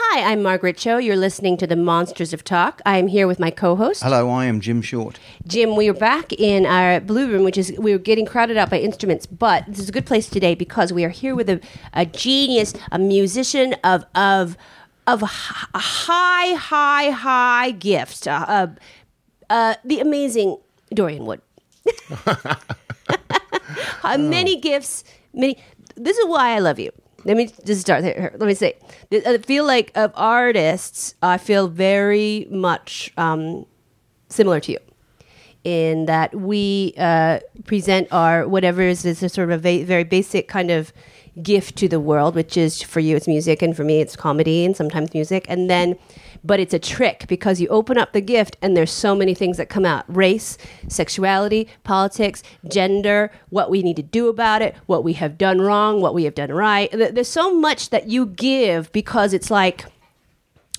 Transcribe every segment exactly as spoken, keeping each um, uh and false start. Hi, I'm Margaret Cho. You're listening to the Monsters of Talk. I am here with my co-host. Hello, I am Jim Short. Jim, we are back in our Blue Room, which is, we are getting crowded out by instruments, but this is a good place today because we are here with a, a genius, a musician of of of high, high, high gifts, uh, uh, uh, the amazing Dorian Wood. uh, many oh. gifts, many. This is why I love you. Let me just start there. Let me say, I feel like of artists, I feel very much um, similar to you in that we uh, present our whatever is, is a sort of a very basic kind of gift to the world, which is for you, it's music, and for me, it's comedy, and sometimes music. And then, but it's a trick because you open up the gift, and there's so many things that come out: race, sexuality, politics, gender, what we need to do about it, what we have done wrong, what we have done right. There's so much that you give because it's like,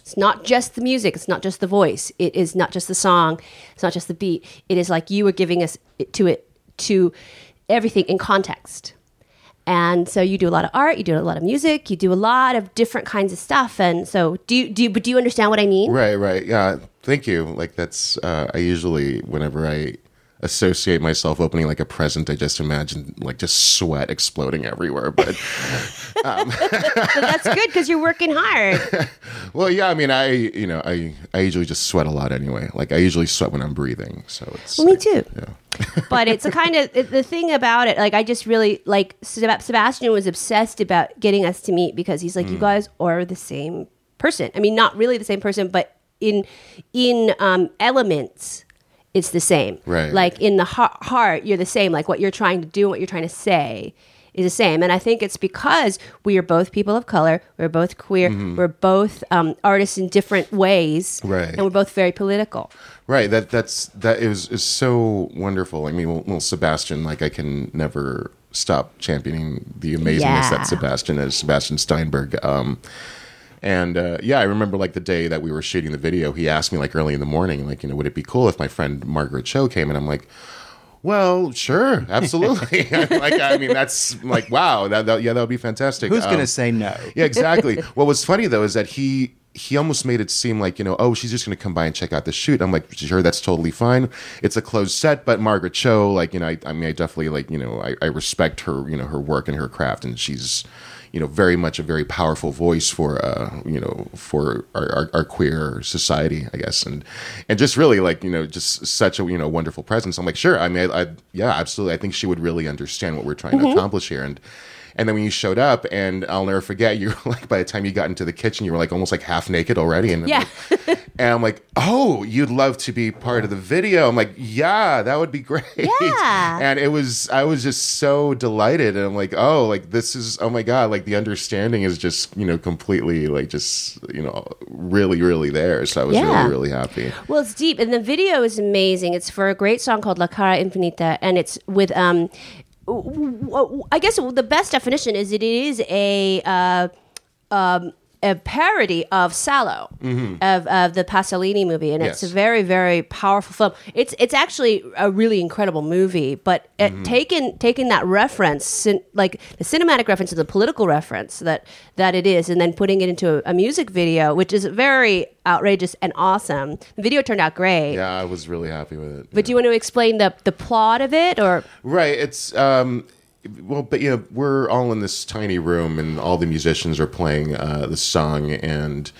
it's not just the music, it's not just the voice, it is not just the song, it's not just the beat. It is like you are giving us to it, to everything in context. And so you do a lot of art, you do a lot of music, you do a lot of different kinds of stuff. And so do you, do you, but do you understand what I mean? Right, right. Yeah. Thank you. Like that's, uh, I usually, whenever I associate myself opening like a present, I just imagine like just sweat exploding everywhere. But um. So that's good because you're working hard. Well, yeah. I mean, I, you know, I, I usually just sweat a lot anyway. Like I usually sweat when I'm breathing. So it's. Well, me too. Yeah. But it's a kind of it, the thing about it, like I just really like Sebastian was obsessed about getting us to meet because he's like, mm. you guys are the same person. I mean, not really the same person, but in in um, elements, it's the same. Right. Like in the ha- heart, you're the same. Like what you're trying to do, and what you're trying to say is the same. And I think it's because we are both people of color, we're both queer, mm-hmm. we're both um, artists in different ways, right. And we're both very political. Right, that that's that is is so wonderful. I mean, well, well, Sebastian, like I can never stop championing the amazingness yeah. that Sebastian is, Sebastian Steinberg. Um, and uh, yeah, I remember like the day that we were shooting the video, he asked me like early in the morning, like, you know, would it be cool if my friend Margaret Cho came? And I'm like, well, sure, absolutely. Like, I mean, that's like, wow, that, that yeah, that would be fantastic. Who's um, gonna say no? Yeah, exactly. What was funny though is that he. He almost made it seem like, you know, oh, she's just going to come by and check out the shoot. I'm like, sure, that's totally fine. It's a closed set, but Margaret Cho, like, you know, I, I mean, I definitely, like, you know, I, I respect her, you know, her work and her craft. And she's, you know, very much a very powerful voice for, uh, you know, for our, our, our queer society, I guess. And and just really, like, you know, just such a, you know, wonderful presence. I'm like, sure, I mean, I, I yeah, absolutely. I think she would really understand what we're trying mm-hmm. to accomplish here. And. And then when you showed up, and I'll never forget, you were like, by the time you got into the kitchen, you were like almost like half naked already. And, yeah. I'm, like, and I'm like, oh, you'd love to be part of the video. I'm like, yeah, that would be great. Yeah. And it was, I was just so delighted. And I'm like, oh, like this is, oh my God, like the understanding is just, you know, completely like just, you know, really, really there. So I was yeah. really, really happy. Well, it's deep. And the video is amazing. It's for a great song called La Cara Infinita. And it's with, um, I guess the best definition is it is a uh, um, a parody of Salo, mm-hmm. of, of the Pasolini movie, and yes. it's a very, very powerful film. It's it's actually a really incredible movie, but mm-hmm. taking taking that reference, cin- like the cinematic reference and the political reference that, that it is, and then putting it into a, a music video, which is very outrageous and awesome. The video turned out great. Yeah, I was really happy with it. But yeah. Do you want to explain the the plot of it, or right? It's um, well, but you know, we're all in this tiny room, and all the musicians are playing uh, the song, and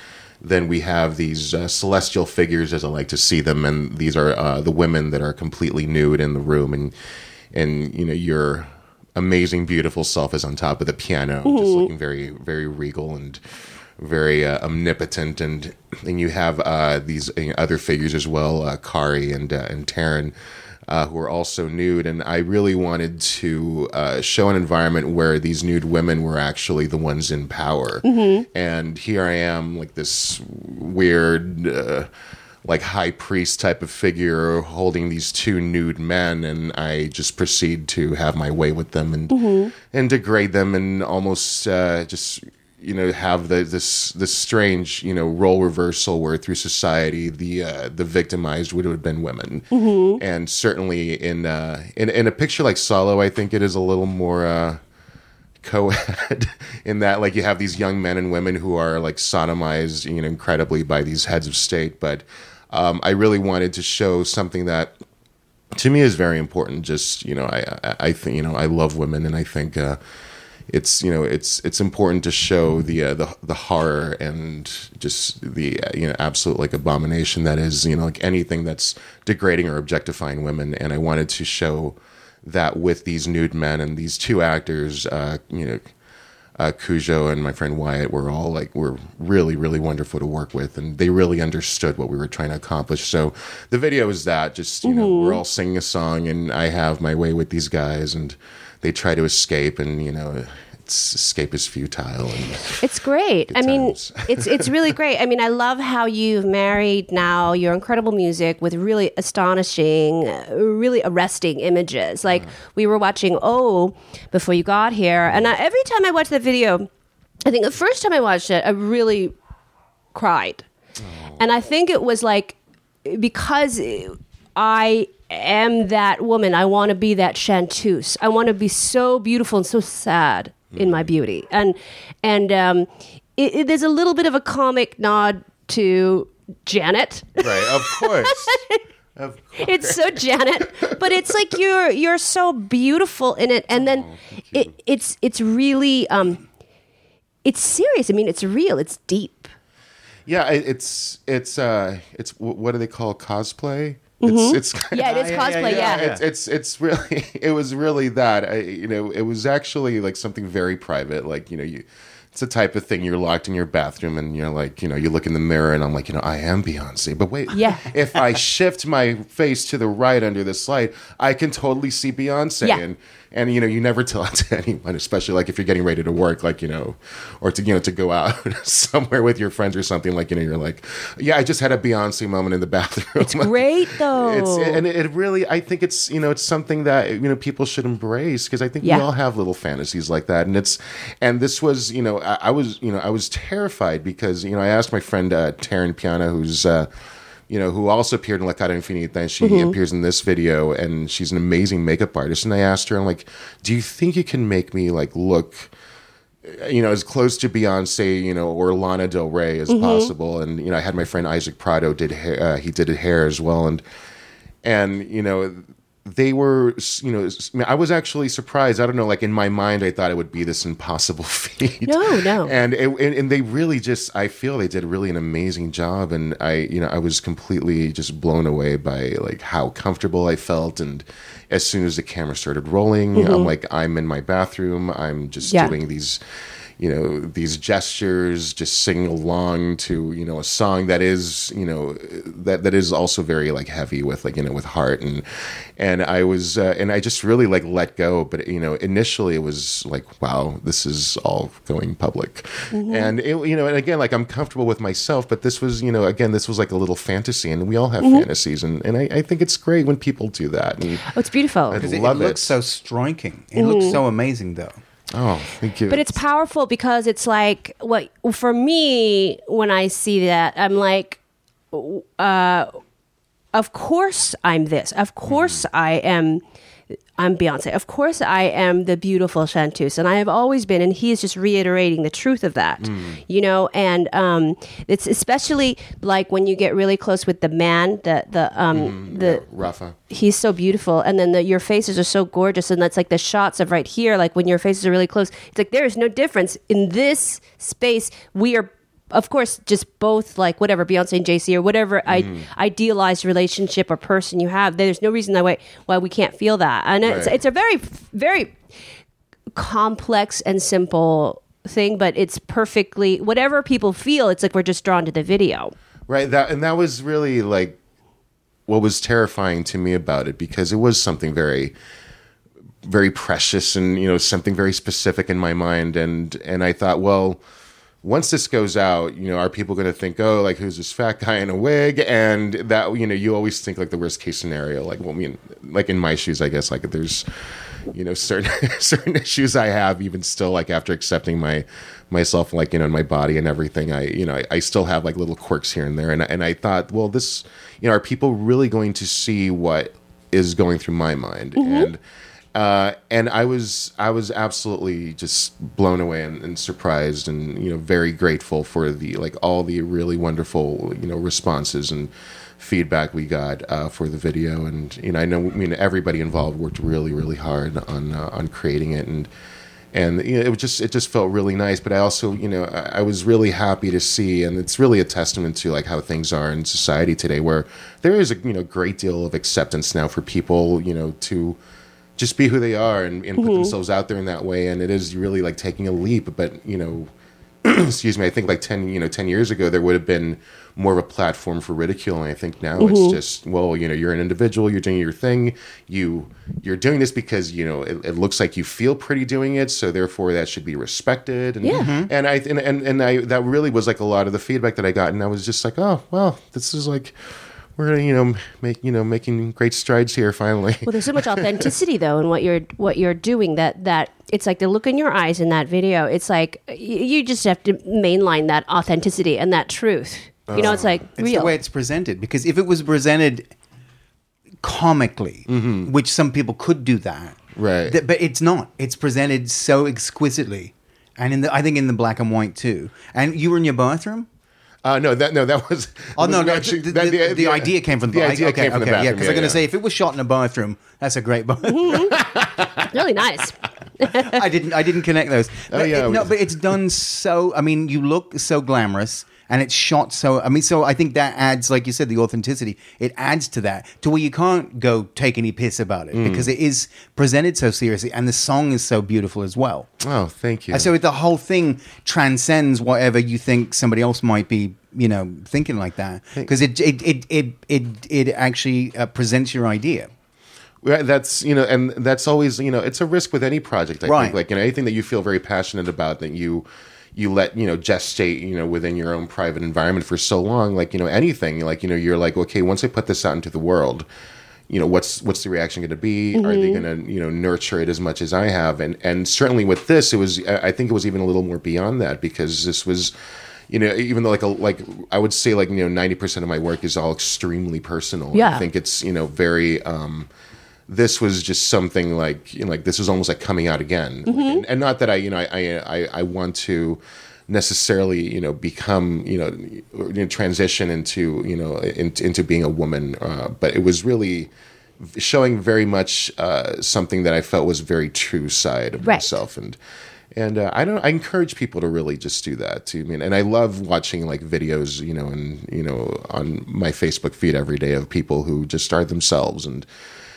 then we have these uh, celestial figures, as I like to see them, and these are uh, the women that are completely nude in the room, and and you know your amazing, beautiful self is on top of the piano, mm-hmm. just looking very, very regal and. Very uh, omnipotent, and and you have uh, these you know, other figures as well, uh, Kari and uh, and Taron, uh, who are also nude. And I really wanted to uh, show an environment where these nude women were actually the ones in power. Mm-hmm. And here I am, like this weird, uh, like high priest type of figure, holding these two nude men, and I just proceed to have my way with them and mm-hmm. and degrade them, and almost uh, just. You know, have the this this strange you know role reversal where through society the uh, the victimized would have been women, mm-hmm. and certainly in uh, in in a picture like Solo, I think it is a little more uh, co-ed in that, like, you have these young men and women who are, like, sodomized, you know, incredibly by these heads of state. But um, I really wanted to show something that, to me, is very important. Just, you know, I, I, I think, you know, I love women, and I think uh, it's, you know, it's it's important to show the uh, the the horror and just the uh, you know, absolute, like, abomination that is, you know, like, anything that's degrading or objectifying women. And I wanted to show that with these nude men and these two actors, uh, you know, uh, Cujo and my friend Wyatt were all, like, were really, really wonderful to work with, and they really understood what we were trying to accomplish. So the video is that, just, you mm-hmm. know, we're all singing a song, and I have my way with these guys, and they try to escape, and, you know, it's, escape is futile. And it's great. I mean, it's it's really great. I mean, I love how you've married now your incredible music with really astonishing, really arresting images. Like, yeah. we were watching Oh, Before You Got Here, and I, every time I watch that video, I think the first time I watched it, I really cried. Oh. And I think it was, like, because I am that woman, I want to be that chanteuse. I want to be so beautiful and so sad mm-hmm. in my beauty. And and um, it, it, there's a little bit of a comic nod to Janet. Right, of course. Of course. It's so Janet, but it's like you're you're so beautiful in it. And then oh, it, it's it's really... Um, it's serious. I mean, it's real. It's deep. Yeah, it's it's uh, it's what do they call cosplay? It's, mm-hmm. it's, yeah, it is cosplay. Yeah, yeah, yeah. yeah. It's, it's it's really it was really that I, you know it was actually, like, something very private. Like, you know, you it's the type of thing you're locked in your bathroom and you're like, you know, you look in the mirror and I'm like, you know, I am Beyonce. But wait, yeah. if I shift my face to the right under this light, I can totally see Beyonce. Yeah. And and you know, you never tell it to anyone, especially, like, if you're getting ready to work, like, you know, or to, you know, to go out somewhere with your friends or something, like, you know, you're like, yeah, I just had a Beyonce moment in the bathroom. It's great, though. It's, and it really, I think it's, you know, it's something that, you know, people should embrace, because I think yeah. we all have little fantasies like that. And it's, and this was, you know, I, I was, you know, I was terrified because, you know, I asked my friend uh, Taron Piana, who's, uh, you know, who also appeared in La Cara Infinita, and she mm-hmm. appears in this video, and she's an amazing makeup artist. And I asked her, I'm like, do you think you can make me, like, look, you know, as close to Beyonce, you know, or Lana Del Rey as mm-hmm. possible? And, you know, I had my friend Isaac Prado, did ha- uh, he did hair as well. And, and you know, they were, you know, I was actually surprised. I don't know, like, in my mind, I thought it would be this impossible feat. No, no. And it, and, and they really just, I feel they did really an amazing job. And I, you know, I was completely just blown away by, like, how comfortable I felt. And as soon as the camera started rolling, mm-hmm. I'm like, I'm in my bathroom. I'm just yeah. doing these, you know, these gestures, just singing along to, you know, a song that is, you know, that, that is also very, like, heavy with, like, you know, with heart. And, and I was, uh, and I just really, like, let go. But, you know, initially it was like, wow, this is all going public. Mm-hmm. And, it, you know, and again, like, I'm comfortable with myself, but this was, you know, again, this was like a little fantasy, and we all have mm-hmm. fantasies. And, and I, I think it's great when people do that. And oh, it's beautiful. I love it. It looks so striking. It mm-hmm. looks so amazing, though. Oh, thank you. But it's powerful because it's like, what for me, when I see that, I'm like, uh, of course I'm this. Of course mm-hmm. I am. I'm Beyonce. Of course I am the beautiful chanteuse. And I have always been. And he is just reiterating the truth of that, mm. you know. And um, it's especially like when you get really close with the man, the, the, um, mm, the, yeah, Rafa. He's so beautiful. And then the, your faces are so gorgeous. And that's like the shots of right here. Like when your faces are really close, it's like, there is no difference in this space. We are, of course, just both like whatever Beyonce and Jay-Z or whatever mm. I- idealized relationship or person you have. There's no reason that way why we can't feel that, and right. it's, it's a very, very complex and simple thing, but it's perfectly whatever people feel. It's like we're just drawn to the video, right? That and that was really like what was terrifying to me about it, because it was something very, very precious and, you know, something very specific in my mind, and and I thought, well, once this goes out, you know, are people going to think, oh, like, who's this fat guy in a wig? And that, you know, you always think, like, the worst case scenario. Like, well, I mean, like, in my shoes, I guess, like, there's, you know, certain certain issues I have even still, like, after accepting my myself, like, you know, in my body and everything, I, you know, I, I still have, like, little quirks here and there. And, and I thought, well, this, you know, are people really going to see what is going through my mind? Mm-hmm. And Uh, and I was I was absolutely just blown away and, and surprised, and you know, very grateful for the like all the really wonderful you know responses and feedback we got uh, for the video. And you know, I know I mean everybody involved worked really really hard on uh, on creating it, and and you know, it was just it just felt really nice. But I also you know I, I was really happy to see, and it's really a testament to like how things are in society today, where there is a you know great deal of acceptance now for people you know to. Just be who they are and, and put mm-hmm. themselves out there in that way. And it is really like taking a leap. But, you know, excuse me, I think like ten, you know, ten years ago, there would have been more of a platform for ridicule. And I think now mm-hmm. it's just, well, you know, you're an individual, you're doing your thing. You, you're doing this because, you know, it, it looks like you feel pretty doing it. So therefore that should be respected. And, yeah. and I, and, and, and I, that really was like a lot of the feedback that I got. And I was just like, oh, well, this is like, we're you know make you know making great strides here finally. Well, there's so much authenticity though in what you're what you're doing that that it's like the look in your eyes in that video. It's like you just have to mainline that authenticity and that truth. Oh. You know, it's like it's real. The way it's presented, because if it was presented comically, mm-hmm. which some people could do that, right? Th- but it's not. It's presented so exquisitely, and in the I think in the black and white too. And you were in your bathroom. Uh, no, that no, that was. Oh no, no actually, the, that, the, the, the, the idea came from the, the idea okay, came from okay, the bathroom. Yeah, because yeah, I'm yeah. gonna say if it was shot in a bathroom, that's a great bathroom. Mm-hmm. Really nice. I didn't, I didn't connect those. But oh, yeah, it, no, but it's done so. I mean, you look so glamorous, and it's shot so. I mean, so I think that adds, like you said, the authenticity. It adds to that, to where you can't go take any piss about it mm. because it is presented so seriously, and the song is so beautiful as well. Oh, thank you. And so the whole thing transcends whatever you think somebody else might be. You know, thinking like that, because it it it it it, it actually uh, presents your idea. Right, that's you know, and that's always you know, it's a risk with any project. I right. think, like you know, anything that you feel very passionate about that you you let you know gestate you know within your own private environment for so long, like you know, anything like you know, you're like, okay, once I put this out into the world, you know, what's what's the reaction going to be? Mm-hmm. Are they going to you know nurture it as much as I have? And and certainly with this, it was I think it was even a little more beyond that, because this was. You know, even though like a, like I would say like you know ninety percent of my work is all extremely personal. Yeah. I think it's you know very. Um, this was just something like you know, like this was almost like coming out again, mm-hmm. like, and, and not that I you know I I I want to necessarily you know become you know, you know transition into you know in, into being a woman, uh, but it was really. Showing very much uh, something that I felt was very true side of right. myself, and and uh, I don't. I encourage people to really just do that. Too. I mean, and I love watching like videos, you know, and you know, on my Facebook feed every day of people who just are themselves and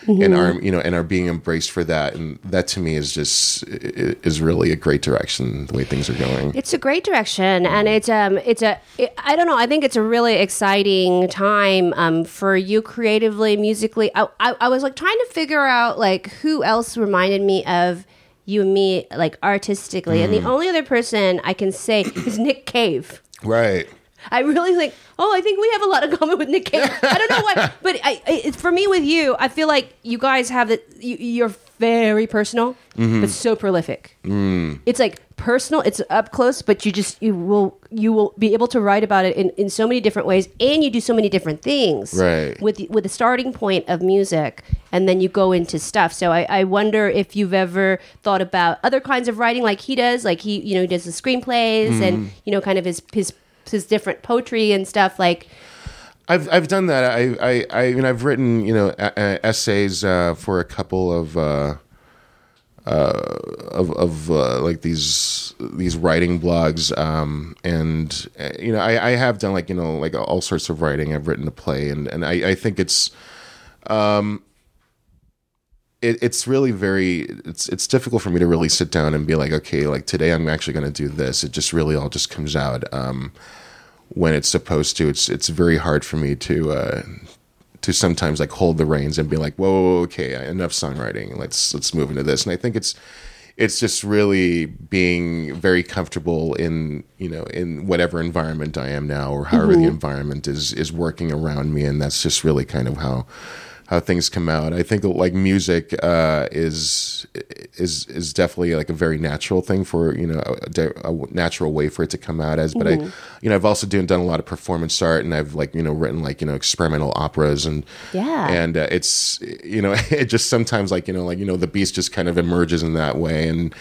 mm-hmm. and are you know and are being embraced for that. And that to me is just is really a great direction the way things are going. It's a great direction, and it's um it's a it, I don't know. I think it's a really exciting time um for you creatively, musically. I, I I was like trying to figure out like who else reminded me of you and me like artistically, mm. and the only other person I can say is Nick Cave. Right. I really think. Oh, I think we have a lot in common with Nick Cave. I don't know why, but I, I, for me with you, I feel like you guys have that. You, you're very personal, mm-hmm. but so prolific. Mm. It's like personal. It's up close, but you just you will you will be able to write about it in, in so many different ways, and you do so many different things. Right. With with the starting point of music, and then you go into stuff. So I, I wonder if you've ever thought about other kinds of writing, like he does. Like he you know he does the screenplays, mm. and you know kind of his his. His different poetry and stuff like. I've I've done that. I I I mean I've written you know a, a essays uh, for a couple of uh, uh, of, of uh, like these these writing blogs, um, and uh, you know I, I have done like you know like all sorts of writing. I've written a play, and and I, I think it's. Um, It, it's really very it's it's difficult for me to really sit down and be like, okay, like today I'm actually going to do this. It just really all just comes out um, when it's supposed to. It's it's very hard for me to uh, to sometimes like hold the reins and be like, whoa, whoa, whoa, okay, enough songwriting. Let's let's move into this. And I think it's it's just really being very comfortable in you know in whatever environment I am now, or however mm-hmm. the environment is is working around me, and that's just really kind of how. how things come out. I think like music uh, is is is definitely like a very natural thing for, you know, a, a natural way for it to come out as. But mm-hmm. I, you know, I've also done done a lot of performance art, and I've like, you know, written like, you know, experimental operas and yeah, and uh, it's, you know, it just sometimes like, you know, like, you know, the beast just kind of emerges in that way, and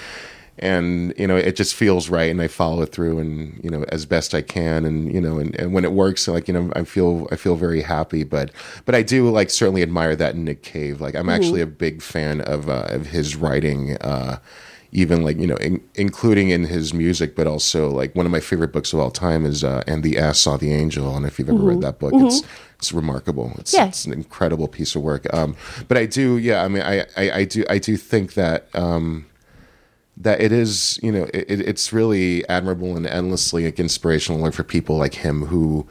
and you know, it just feels right, and I follow it through, and you know, as best I can, and you know, and, and when it works, like, you know, I feel I feel very happy. But but I do like certainly admire that in Nick Cave. Like I'm mm-hmm. actually a big fan of uh, of his writing, uh, even like, you know, in, including in his music, but also like one of my favorite books of all time is uh, And the Ass Saw the Angel, and if you've ever mm-hmm. read that book, mm-hmm. it's it's remarkable. It's, yeah. it's an incredible piece of work. Um, but I do, yeah, I mean, I I, I do I do think that. Um, That it is, you know, it, it's really admirable and endlessly like, inspirational like, for people like him who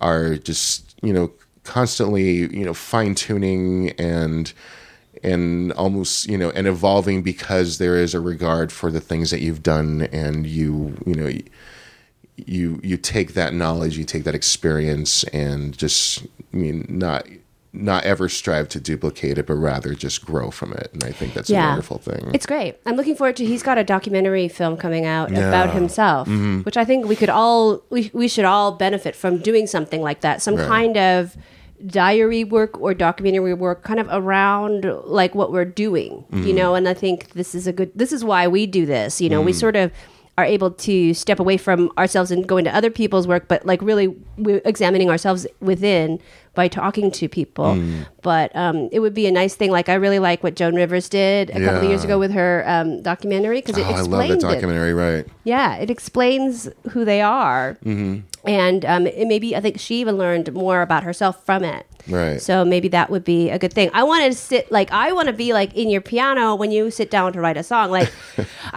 are just, you know, constantly, you know, fine tuning and and almost, you know, and evolving because there is a regard for the things that you've done, and you, you know, you you take that knowledge, you take that experience, and just, I mean, not. not ever strive to duplicate it, but rather just grow from it. And I think that's yeah. a wonderful thing. It's great. I'm looking forward to, he's got a documentary film coming out yeah. about himself, mm-hmm. which I think we could all, we, we should all benefit from doing something like that. Some right. kind of diary work or documentary work kind of around like what we're doing, mm-hmm. you know? And I think this is a good, this is why we do this, you know, mm-hmm. we sort of are able to step away from ourselves and go into other people's work, but like really we're examining ourselves within by talking to people. Mm. But um, it would be a nice thing. Like I really like what Joan Rivers did a yeah. couple of years ago with her um, documentary, because it oh, explains I love that documentary, it. Right? Yeah, it explains who they are, mm-hmm. and um, it maybe I think she even learned more about herself from it. Right. So maybe that would be a good thing. I want to sit like I want to be like in your piano when you sit down to write a song. Like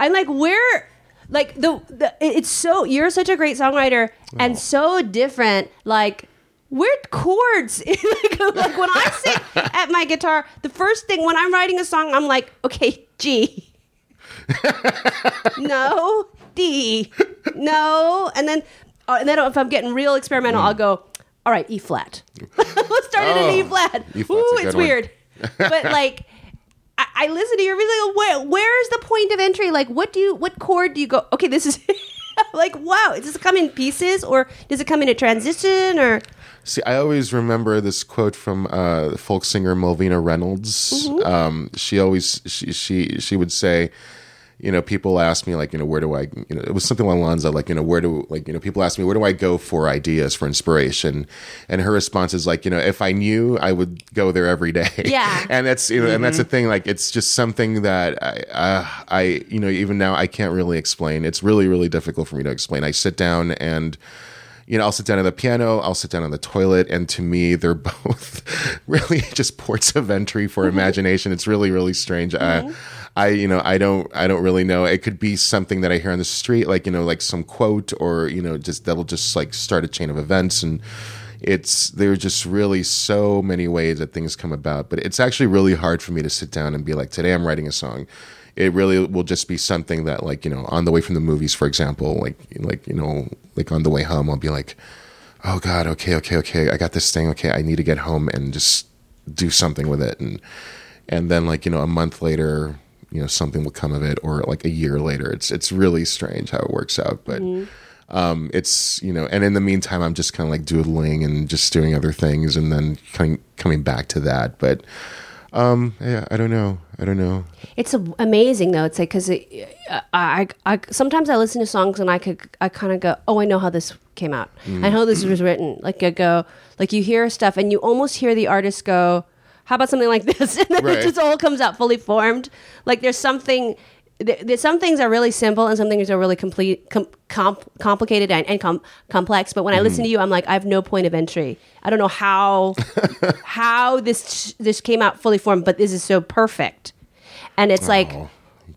I'm like where. Like the, the it's so you're such a great songwriter and oh. so different. Like we're chords. like, like when I sit at my guitar, the first thing when I'm writing a song, I'm like, okay, G, no D, no, and then uh, and then if I'm getting real experimental, mm. I'll go, all right, E flat. Let's start oh, at an E flat. Ooh, it's one. Weird, but like. I listen to your music. Where, where's the point of entry? Like, what do you? What chord do you go? Okay, this is like, wow. Does it come in pieces, or does it come in a transition? Or see, I always remember this quote from uh, folk singer Melvina Reynolds. Mm-hmm. Um, she always she, she she would say, you know, people ask me like, you know, where do I? You know, it was something along the lines of like, you know, where do like, you know, people ask me where do I go for ideas, for inspiration, and her response is like, you know, if I knew, I would go there every day. Yeah, and that's you know, mm-hmm. and that's the thing. Like, it's just something that I, uh, I, you know, even now I can't really explain. It's really, really difficult for me to explain. I sit down and. You know, I'll sit down at the piano, I'll sit down on the toilet, and to me, they're both really just ports of entry for mm-hmm. imagination. It's really, really strange. Mm-hmm. Uh, I, you know, I don't, I don't really know. It could be something that I hear on the street, like, you know, like some quote, or you know, just that'll just like start a chain of events, and it's there's just really so many ways that things come about. But it's actually really hard for me to sit down and be like, today I'm writing a song. It really will just be something that, like, you know, on the way from the movies, for example, like, like you know, like on the way home, I'll be like, oh, God, okay, okay, okay, I got this thing, okay, I need to get home and just do something with it. And and then, like, you know, a month later, you know, something will come of it, or like a year later. It's it's really strange how it works out. But mm-hmm. um, it's, you know, and in the meantime, I'm just kind of like doodling and just doing other things and then coming, coming back to that. But... Um. Yeah. I don't know. I don't know. It's a, amazing though. It's like because it, I, I I sometimes I listen to songs and I could I kind of go, oh, I know how this came out. Mm. I know this was written. Like I go like you hear stuff and you almost hear the artist go, how about something like this? And then right. it just all comes out fully formed. Like there's something. There's some things are really simple and some things are really complete, com, comp, complicated and, and com, complex. But when I mm. listen to you, I'm like, I have no point of entry. I don't know how how this this came out fully formed, but this is so perfect. And it's oh, like,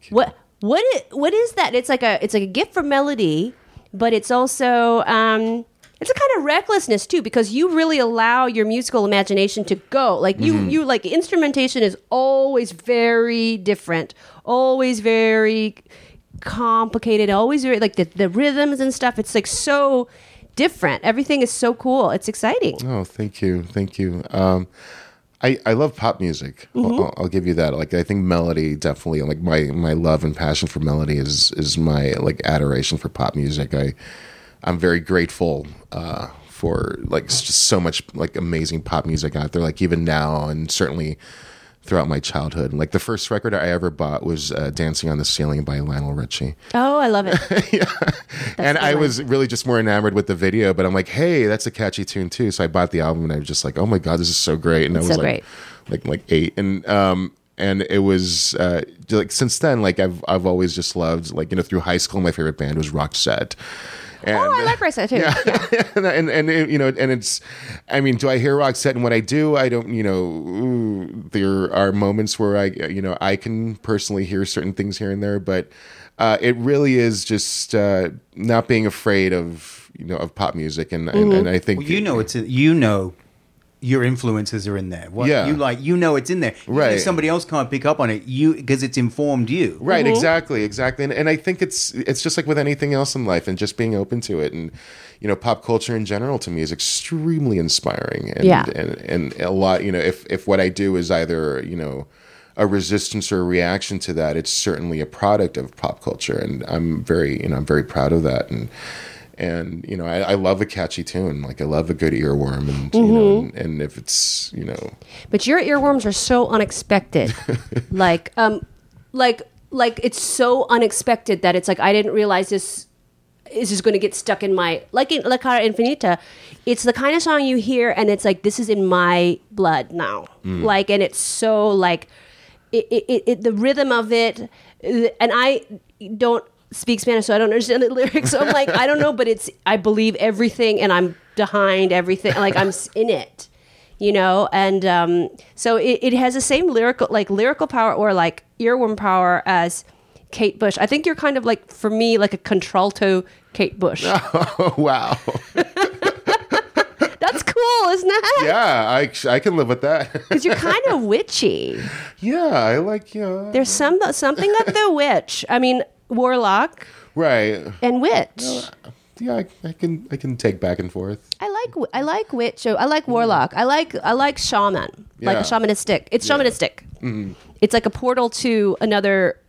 what what is, what is that? It's like a it's like a gift for melody, but it's also um, it's a kind of recklessness too, because you really allow your musical imagination to go. Like you mm-hmm. you like instrumentation is always very different. Always very complicated, always very, like the, the rhythms and stuff. It's like so different. Everything is so cool. It's exciting. Oh, thank you. Thank you. Um, I, I love pop music. Mm-hmm. I'll, I'll give you that. Like, I think melody definitely, like, my, my love and passion for melody is is my, like, adoration for pop music. I, I'm very grateful uh, for, like, just so much, like, amazing pop music out there, like, even now and certainly throughout my childhood. Like, the first record I ever bought was uh, Dancing on the Ceiling by Lionel Richie. Oh, I love it. Yeah. That's and I one. was really just more enamored with the video, but I'm like, hey, that's a catchy tune too. So I bought the album and I was just like, oh my God, this is so great. And it's I was so like, like, like eight. And, um, and it was, uh, like since then, like I've, I've always just loved, like, you know, through high school, my favorite band was Roxette. And, oh, I like Roxette too. Yeah, yeah. and and, and it, you know, and it's, I mean, do I hear Roxette? And what I do, I don't, you know, ooh, there are moments where I, you know, I can personally hear certain things here and there, but uh, it really is just uh, not being afraid of, you know, of pop music, and mm-hmm. and, and I think well, you know, it's a, you know. Your influences are in there. What yeah. you like, you know, it's in there. Right. If somebody else can't pick up on it, you because it's informed you. Right. Mm-hmm. Exactly. Exactly. And, and I think it's it's just like with anything else in life, and just being open to it, and you know, pop culture in general to me is extremely inspiring. And, yeah. And and a lot, you know, if if what I do is either you know a resistance or a reaction to that, it's certainly a product of pop culture, and I'm very you know I'm very proud of that. And. And, you know, I, I love a catchy tune. Like, I love a good earworm. And, mm-hmm. you know, and, and if it's, you know. But your earworms are so unexpected. like, um, like, like it's so unexpected that it's like, I didn't realize this is just going to get stuck in my, like in La Cara Infinita, it's the kind of song you hear and it's like, this is in my blood now. Mm. Like, and it's so like, it, it, it, the rhythm of it. And I don't speak Spanish, so I don't understand the lyrics. So I'm like, I don't know, but it's, I believe everything and I'm behind everything. Like, I'm in it, you know? And um, so it, it has the same lyrical, like lyrical power or like earworm power as Kate Bush. I think you're kind of like, for me, like a contralto Kate Bush. Oh, wow. That's cool, isn't that? Yeah, I, I can live with that. Because you're kind of witchy. Yeah, I like, yeah. There's some something of the witch. I mean, warlock, right, and witch. No, yeah, I, I can I can take back and forth. I like I like witch. I like warlock. I like I like shaman. Yeah. Like a shamanistic. It's shamanistic. Yeah. Mm-hmm. It's like a portal to another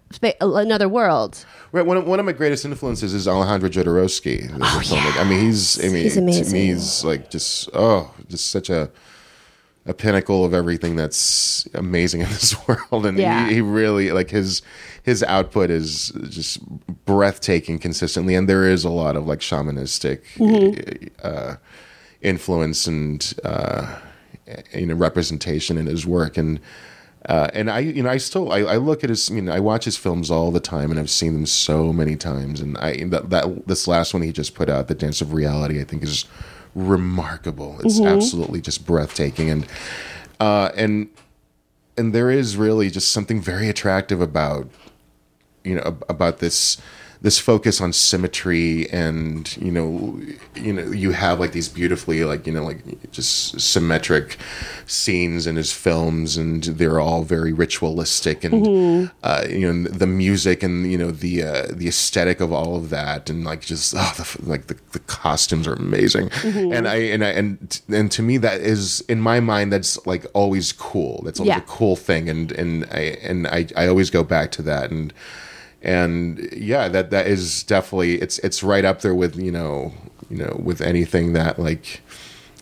another world. Right. One of, one of my greatest influences is Alejandro Jodorowsky. Oh, yeah. Like, I mean, he's I mean, he's amazing. To me, he's like just oh, just such a. a pinnacle of everything that's amazing in this world. And yeah. he, he really, like his his output is just breathtaking consistently. And there is a lot of like shamanistic mm-hmm. uh, influence and, uh, you know, representation in his work. And, uh, and I, you know, I still, I, I look at his, you know, I watch his films all the time and I've seen them so many times. And I, that, that this last one he just put out, The Dance of Reality, I think is remarkable. It's mm-hmm. absolutely just breathtaking, and uh and and there is really just something very attractive about you know ab- about this this focus on symmetry, and you know you know you have like these beautifully like you know like just symmetric scenes in his films, and they're all very ritualistic, and mm-hmm. uh you know the music and you know the uh, the aesthetic of all of that, and like just oh, the, like the, the costumes are amazing. Mm-hmm. and I and I and and to me that is in my mind that's like always cool, that's always yeah. a cool thing, and and I and I, I always go back to that. And And yeah, that that is definitely it's it's right up there with you know you know with anything that like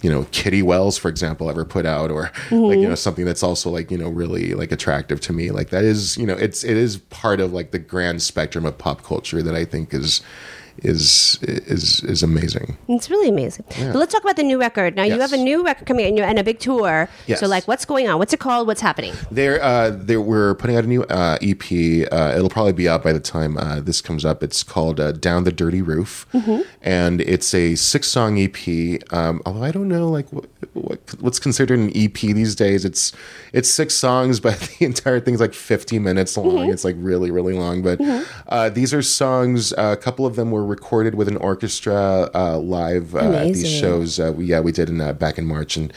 you know Kitty Wells, for example, ever put out, or mm-hmm. like you know something that's also like you know really like attractive to me. Like that is you know it's it is part of like the grand spectrum of pop culture that I think is is is is amazing. It's really amazing. Yeah. But let's talk about the new record. Now yes. you have a new record coming out and a big tour. Yes. So like what's going on? What's it called? What's happening? There uh there we're putting out a new uh, E P. Uh, it'll probably be out by the time uh, this comes up. It's called uh, Down the Dirty Roof. Mm-hmm. And it's a six-song E P. Um, although I don't know like what, what what's considered an E P these days. It's it's six songs, but the entire thing's like fifty minutes long. Mm-hmm. It's like really really long, but mm-hmm. uh, these are songs uh, a couple of them were recorded with an orchestra uh, live uh, at these shows. Uh, we, yeah, we did in uh, back in March, and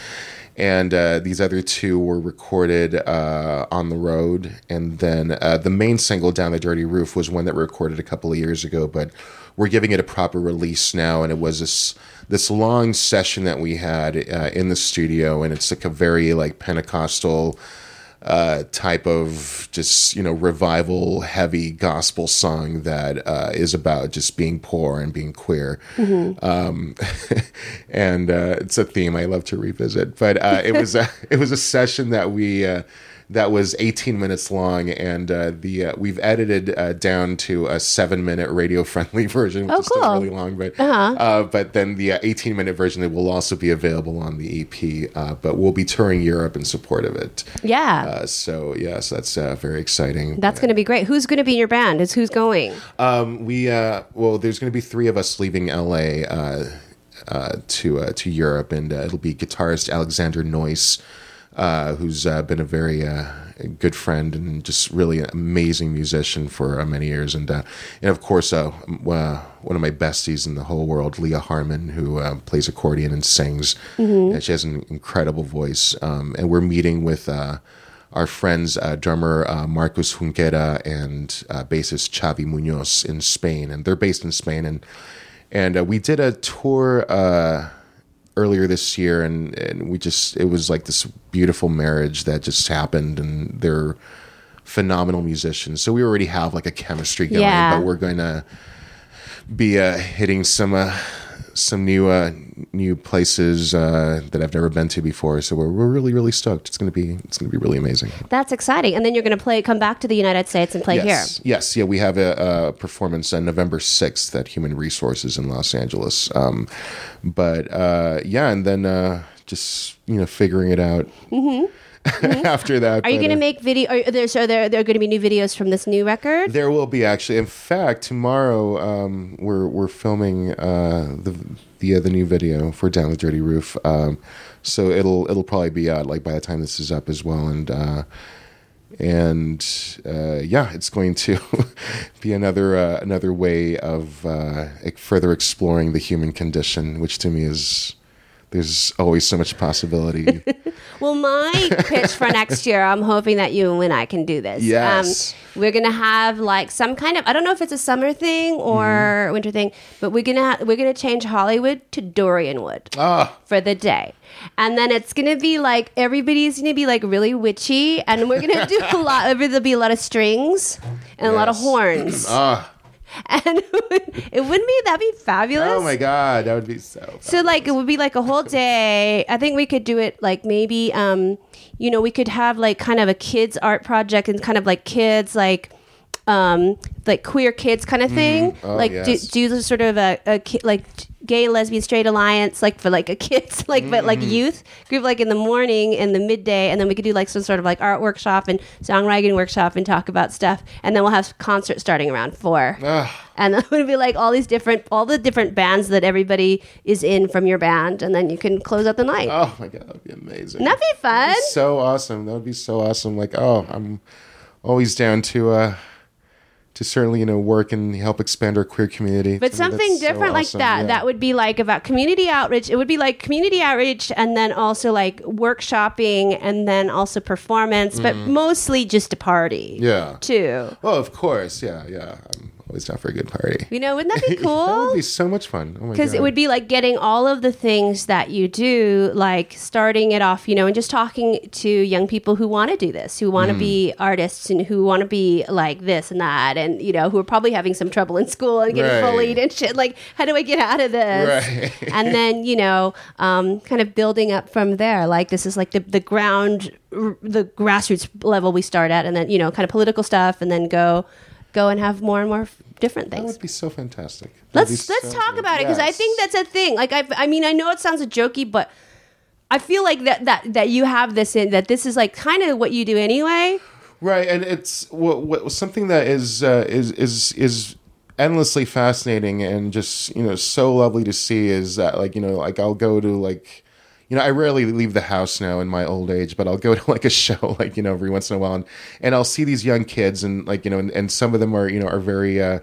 and uh, these other two were recorded uh, on the road. And then uh, the main single, "Down the Dirty Roof," was one that we recorded a couple of years ago, but we're giving it a proper release now. And it was this this long session that we had uh, in the studio, and it's like a very like Pentecostal uh, type of just, you know, revival heavy gospel song that uh, is about just being poor and being queer. Mm-hmm. Um, and uh, it's a theme I love to revisit. But uh, it was a, it was a session that we. Uh, That was eighteen minutes long, and uh, the uh, we've edited uh, down to a seven-minute radio-friendly version, which oh, is cool. still really long. But uh-huh. uh, but then the uh, eighteen-minute version that will also be available on the E P. Uh, but we'll be touring Europe in support of it. Yeah. Uh, so yes, yeah, so that's uh, very exciting. That's going to be great. Who's going to be in your band? Is who's going? Um, we uh, well, there's going to be three of us leaving L A Uh, uh, to uh, to Europe, and uh, it'll be guitarist Alexander Noyce. Uh, who's uh, been a very uh, good friend and just really an amazing musician for uh, many years. And uh, and of course, uh, uh, one of my besties in the whole world, Leah Harmon, who uh, plays accordion and sings. Mm-hmm. And she has an incredible voice. Um, and we're meeting with uh, our friends, uh, drummer uh, Marcos Junquera and uh, bassist Xavi Muñoz in Spain. And they're based in Spain. And, and uh, we did a tour... Uh, earlier this year, and, and we just, it was like this beautiful marriage that just happened, and they're phenomenal musicians. So we already have like a chemistry going, yeah. but we're going to be uh, hitting some uh, some new uh, new places uh, that I've never been to before. So we're we're really really stoked. It's gonna be it's gonna be really amazing. That's exciting. And then you're gonna play, come back to the United States and play yes. here. Yes, yeah. We have a, a performance on November sixth at Human Resources in Los Angeles. Um, but uh, yeah, and then uh, just you know figuring it out. Mm-hmm. Mm-hmm. After that, are you going to make video? Are there so there, there are going to be new videos from this new record? There will be, actually. In fact, tomorrow um, we're we're filming uh, the the uh, the new video for Down the Dirty Roof. Um, so it'll it'll probably be out like by the time this is up as well. And uh, and uh, yeah, it's going to be another uh, another way of uh, further exploring the human condition, which to me is. There's always so much possibility. Well, my pitch for next year, I'm hoping that you and I can do this. Yes. Um, we're going to have like some kind of, I don't know if it's a summer thing or mm-hmm. winter thing, but we're going to ha- we're going to change Hollywood to Dorian Wood ah. for the day. And then it's going to be like, everybody's going to be like really witchy, and we're going to do a lot of, there'll be a lot of strings and yes. a lot of horns. ah. And it, would, it wouldn't be, that'd be fabulous. Oh my God, that would be so fabulous. So like, it would be like a whole day. I think we could do it like maybe, um, you know, we could have like kind of a kids art project and kind of like kids, like, um, like queer kids kind of thing. Mm. Oh, like yes. do, do sort of a, a ki- like gay, lesbian, straight alliance, like for like a kids, like, mm. but like youth group, like in the morning and the midday. And then we could do like some sort of like art workshop and songwriting workshop and talk about stuff. And then we'll have concerts starting around four. Ugh. And then it'll be like all these different, all the different bands that everybody is in from your band. And then you can close out the night. Oh my God, that'd be amazing. That'd be fun. That'd be so awesome. That would be so awesome. Like, oh, I'm always down to, uh, to certainly, you know, work and help expand our queer community. But to something me, different so like awesome. that. Yeah. That would be like about community outreach. It would be like community outreach and then also like workshopping and then also performance, mm. but mostly just a party. Yeah. Too. Well, of course. Yeah, yeah. I'm always down for a good party. You know, wouldn't that be cool? That would be so much fun. Oh my God. Because it would be like getting all of the things that you do, like starting it off, you know, and just talking to young people who want to do this, who want to mm. be artists and who want to be like this and that. And And, you know, who are probably having some trouble in school and getting right. bullied and shit. Like, how do I get out of this? Right. And then, you know, um, kind of building up from there. Like, this is like the, the ground, the grassroots level we start at. And then, you know, kind of political stuff, and then go go and have more and more f- different things. That would be so fantastic. That'd let's let's so talk good. about it, because yes. I think that's a thing. Like, I I mean, I know it sounds jokey, but I feel like that, that, that you have this in, that this is like kind of what you do anyway. Right, and it's what, what something that is uh, is is is endlessly fascinating, and just you know so lovely to see is that like you know like I'll go to like you know I rarely leave the house now in my old age, but I'll go to like a show like you know every once in a while, and, and I'll see these young kids, and like you know and, and some of them are you know are very uh,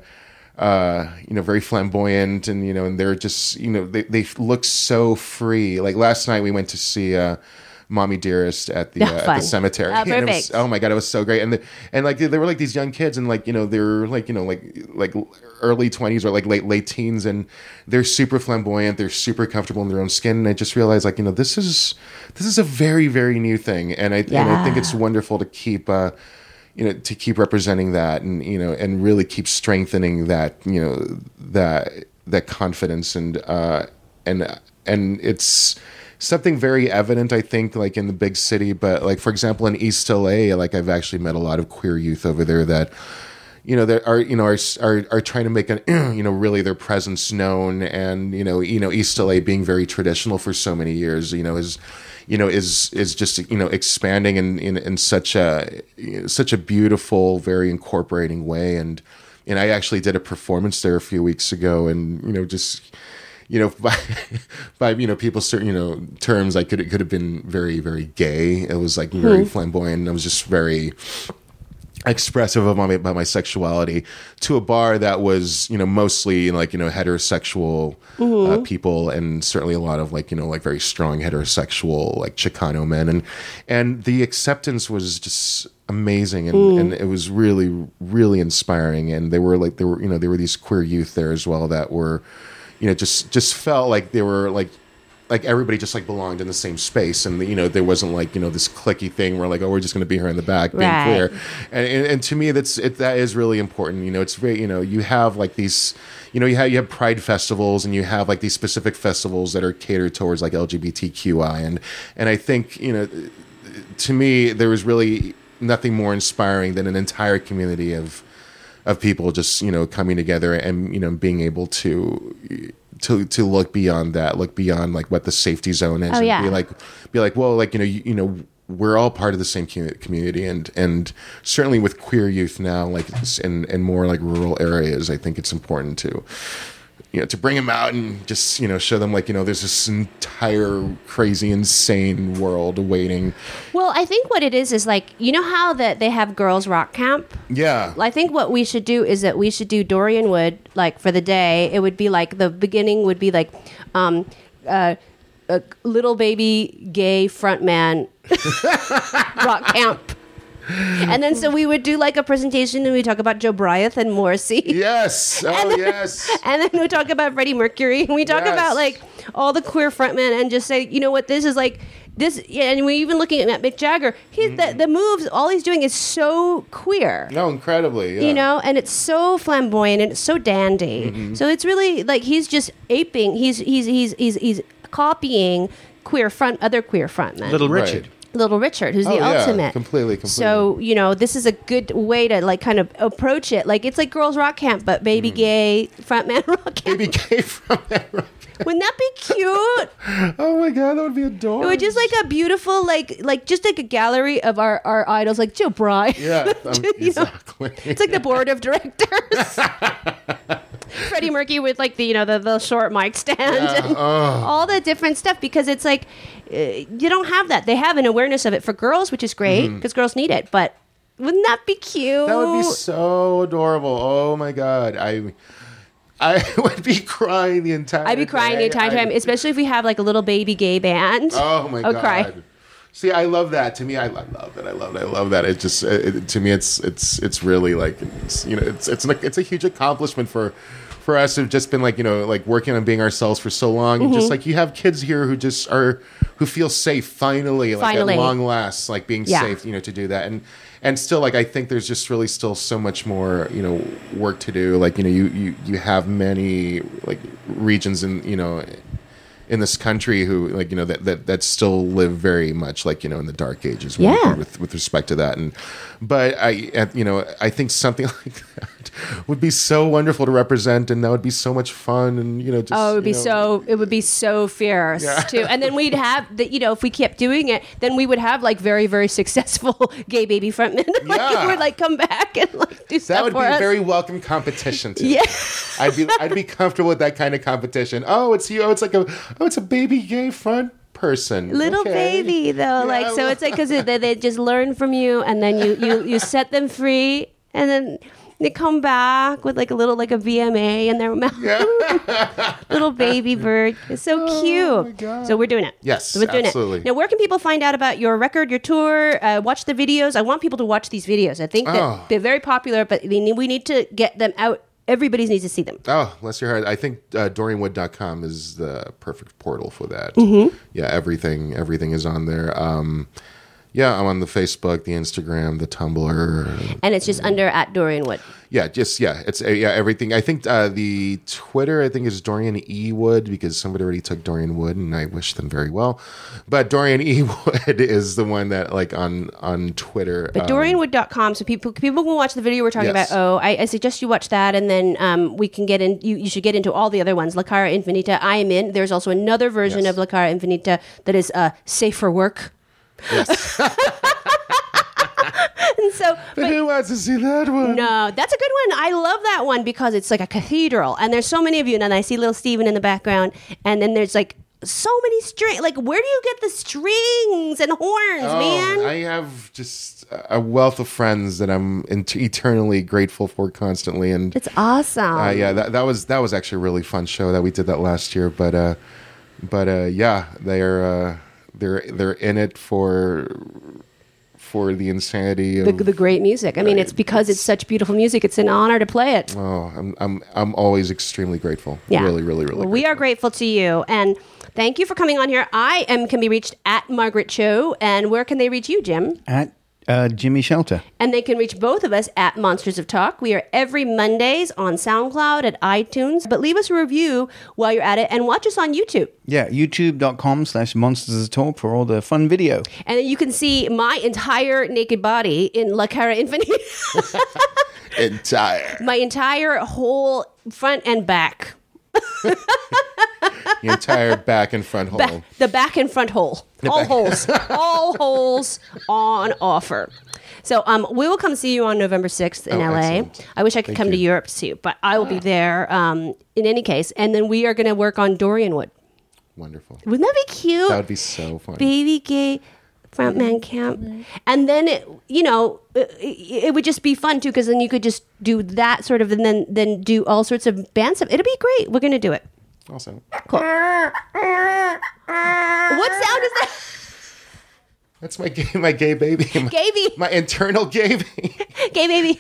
uh, you know very flamboyant, and you know and they're just you know they they look so free. Like last night we went to see. Uh, Mommy Dearest at the, oh, uh, at the cemetery. Oh, and it was, oh my God, it was so great. And the, and like they, they were like these young kids, and like, you know, they were like, you know, like like early twenties or like late late teens, and they're super flamboyant, they're super comfortable in their own skin. And I just realized, like, you know, this is this is a very, very new thing. And I yeah. and I think it's wonderful to keep uh, you know, to keep representing that, and, you know, and really keep strengthening that, you know, that that confidence, and uh and and it's something very evident, I think, like in the big city, but like, for example, in East L A, like I've actually met a lot of queer youth over there that, you know, that are, you know, are, are, are trying to make an, you know, really their presence known. And, you know, you know, East L A being very traditional for so many years, you know, is, you know, is, is just, you know, expanding in, in, in such a, you know, such a beautiful, very incorporating way. And, and I actually did a performance there a few weeks ago, and, you know, just, you know, by, by, you know, people's certain, you know, terms, like, could, it could have been very, very gay. It was like very mm-hmm. flamboyant. I was just very expressive of my, about my sexuality to a bar that was, you know, mostly like, you know, heterosexual mm-hmm. uh, people, and certainly a lot of like, you know, like very strong heterosexual, like Chicano men. And, and the acceptance was just amazing. And, mm. and it was really, really inspiring. And they were like, there were, you know, there were these queer youth there as well that were, you know, just just felt like they were like, like everybody just like belonged in the same space, and you know, there wasn't like, you know, this cliquey thing where like, oh, we're just going to be here in the back being right. clear. And, and and to me, that's it, that is really important. You know, it's very, you know, you have like these, you know, you have you have pride festivals, and you have like these specific festivals that are catered towards like L G B T Q I, and and I think, you know, to me, there was really nothing more inspiring than an entire community of. of people just, you know, coming together and, you know, being able to to to look beyond that, look beyond like what the safety zone is, oh, and yeah. be like be like, well, like, you know, you, you know, we're all part of the same community, and and certainly with queer youth now, like in in more like rural areas, I think it's important to, you know, to bring them out and just, you know, show them like, you know, there's this entire crazy, insane world waiting. Well, I think what it is is like, you know how that they have girls rock camp? Yeah. I think what we should do is that we should do Dorian Wood, like for the day. It would be like the beginning would be like um, uh, a little baby gay frontman rock camp. And then so we would do like a presentation, and we talk about Joe Bryant and Morrissey. Yes. Oh, and then, yes. And then we talk about Freddie Mercury, and we talk yes. about like all the queer frontmen, and just say, you know what, this is like this. And we're even looking at Mick Jagger. He's mm-hmm. the, the moves, all he's doing is so queer. No, incredibly. Yeah. You know, and it's so flamboyant, and it's so dandy. Mm-hmm. So it's really like he's just aping. He's he's he's he's he's copying queer front other queer frontmen. Little Richard. Right. Little Richard, who's oh, the yeah, ultimate. Completely, completely. So, you know, this is a good way to like kind of approach it. Like it's like girls rock camp, but baby mm. gay frontman rock camp. Baby gay frontman rock camp. Wouldn't that be cute? Oh my God, that would be adorable. It would just like a beautiful, like like just like a gallery of our, our idols, like Joe Bryant. Yeah, um, exactly. Know? It's like the board of directors. Freddie Mercury with like the, you know, the, the short mic stand, yeah, and oh. all the different stuff, because it's like uh, you don't have that. They have an awareness of it for girls, which is great because mm-hmm. girls need it. But wouldn't that be cute? That would be so adorable. Oh my God, I I would be crying the entire. I'd be crying day. the entire time, I'd... especially if we have like a little baby gay band. Oh my I'll God, cry. See, I love that. To me, I love, love it. I love it. I love that. It just it, to me, it's it's it's really like it's, you know, it's it's like it's a huge accomplishment for. For us, who've just been like, you know, like working on being ourselves for so long, mm-hmm. and just like you have kids here who just are, who feel safe finally, like finally. at long last, like being yeah. safe, you know, to do that, and and still, like I think there's just really still so much more, you know, work to do. Like, you know, you you you have many like regions in, you know, in this country who like, you know, that that that still live very much like, you know, in the dark ages, yeah. with, with with respect to that, and but I you know I think something like that would be so wonderful to represent, and that would be so much fun, and you know, just, oh, it would be know. so, it would be so fierce yeah. too. And then we'd have the, you know, if we kept doing it, then we would have like very, very successful gay baby frontmen. Like yeah. would like come back and like do that stuff. That would for be us. A very welcome competition too. Yeah, I'd be, I'd be comfortable with that kind of competition. Oh, it's you. Oh, it's like a, oh, it's a baby gay front. person little okay. baby though yeah, like so it's like because they, they just learn from you, and then you you you set them free, and then They come back with like a little, like a V M A in their mouth. Yeah. Little baby bird. It's so oh cute. My God. So we're doing it. Yes, so we're doing absolutely. It. Now, where can people find out about your record, your tour, uh, watch the videos? I want people to watch these videos. I think that oh. they're very popular, but we need, we need to get them out. Everybody needs to see them. Oh, bless your heart. I think uh, Dorian Wood dot com is the perfect portal for that. Mm-hmm. Yeah, everything, everything is on there. Um, yeah, I'm on the Facebook, the Instagram, the Tumblr. And it's just and, under at Dorian Wood. Yeah, just, yeah, it's uh, yeah everything. I think uh, the Twitter, I think, is Dorian E. Wood, because somebody already took Dorian Wood, and I wish them very well. But Dorian E. Wood is the one that, like, on, on Twitter. But um, Dorian Wood dot com, so people people can watch the video we're talking yes. about. Oh, I, I suggest you watch that, and then um, we can get in. You, you should get into all the other ones. La Cara Infinita, I am in. There's also another version yes. of La Cara Infinita that is uh, safe for work. Yes. And so, but, but who wants to see that one? No, that's a good one. I love that one because it's like a cathedral, and there's so many of you. And I see little Steven in the background, and then there's like so many strings. Like, where do you get the strings and horns, oh, man? I have just a wealth of friends that I'm eternally grateful for, constantly, and it's awesome. Uh, yeah, that, that was that was actually a really fun show that we did that last year. But uh, but uh, yeah, they're. Uh, They're they're in it for for the insanity of the, the great music. I mean, it's because it's such beautiful music. It's an honor to play it. Oh, I'm I'm I'm always extremely grateful. Yeah. really, really, really. Well, we are grateful to you, and thank you for coming on here. I am can be reached at Margaret Cho, and where can they reach you, Jim? At Uh, Jimmy Shelter. And they can reach both of us at Monsters of Talk. We are every Mondays on SoundCloud, at iTunes. But leave us a review while you're at it, and watch us on YouTube. Yeah, youtube.com slash Monsters of Talk for all the fun video. And you can see my entire naked body in La Cara Infinita. Entire. My entire whole front and back. The entire back and front hole. Ba- the back and front hole. The all back. holes. All holes on offer. So um, we will come see you on November sixth in oh, L A. Excellent. I wish I could Thank come you. to Europe to see you, but I will be there um, in any case. And then we are going to work on Dorian Wood. Wonderful. Wouldn't that be cute? That would be so funny. Baby gay frontman camp. And then, it, you know, it, it would just be fun too, because then you could just do that sort of, and then, then do all sorts of band stuff. It'll be great. We're going to do it. Also, cool. What sound is that? That's my gay, my gay baby. My, gay baby. My internal gay baby. Gay baby.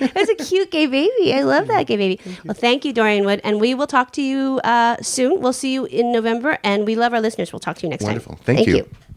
That's a cute gay baby. I love that gay baby. Thank well, thank you, Dorian Wood. And we will talk to you uh, soon. We'll see you in November. And we love our listeners. We'll talk to you next Wonderful. time. Wonderful. Thank, thank you. you.